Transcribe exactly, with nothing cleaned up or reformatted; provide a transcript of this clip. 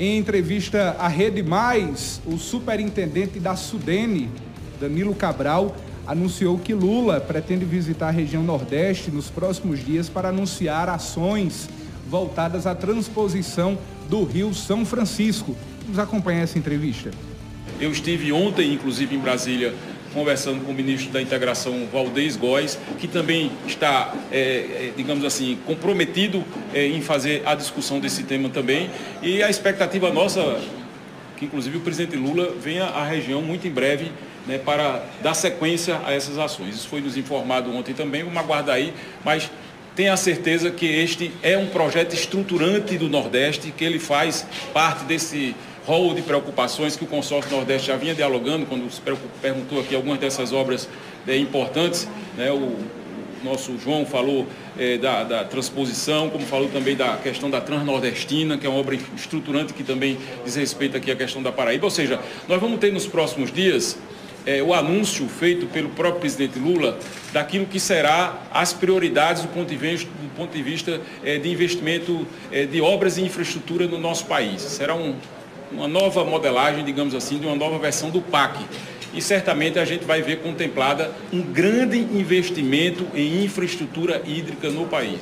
Em entrevista à Rede Mais, o superintendente da Sudene, Danilo Cabral, anunciou que Lula pretende visitar a região Nordeste nos próximos dias para anunciar ações voltadas à transposição do Rio São Francisco. Vamos acompanhar essa entrevista. Eu estive ontem, inclusive, em Brasília, conversando com o ministro da Integração, Valdez Góes, que também está, é, digamos assim, comprometido é, em fazer a discussão desse tema também. E a expectativa nossa, que inclusive o presidente Lula venha à região muito em breve, né, para dar sequência a essas ações. Isso foi nos informado ontem também, vamos aguardar aí, mas tenha a certeza que este é um projeto estruturante do Nordeste, que ele faz parte desse rol de preocupações que o Consórcio Nordeste já vinha dialogando, quando se perguntou aqui algumas dessas obras é, importantes, né? O nosso João falou é, da, da transposição, como falou também da questão da Transnordestina, que é uma obra estruturante que também diz respeito aqui à questão da Paraíba. Ou seja, nós vamos ter nos próximos dias é, o anúncio feito pelo próprio presidente Lula daquilo que será as prioridades do ponto de vista, do ponto de, vista é, de investimento é, de obras e infraestrutura no nosso país. Será um uma nova modelagem, digamos assim, de uma nova versão do P A C. E certamente a gente vai ver contemplada um grande investimento em infraestrutura hídrica no país.